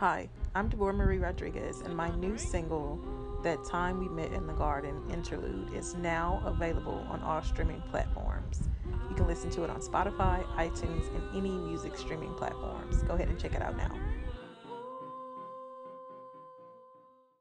Hi, I'm Deborah Marie Rodriguez, and my new single, That Time We Met in the Garden Interlude, is now available on all streaming platforms. You can listen to it on Spotify, iTunes, and any music streaming platforms. Go ahead and check it out now.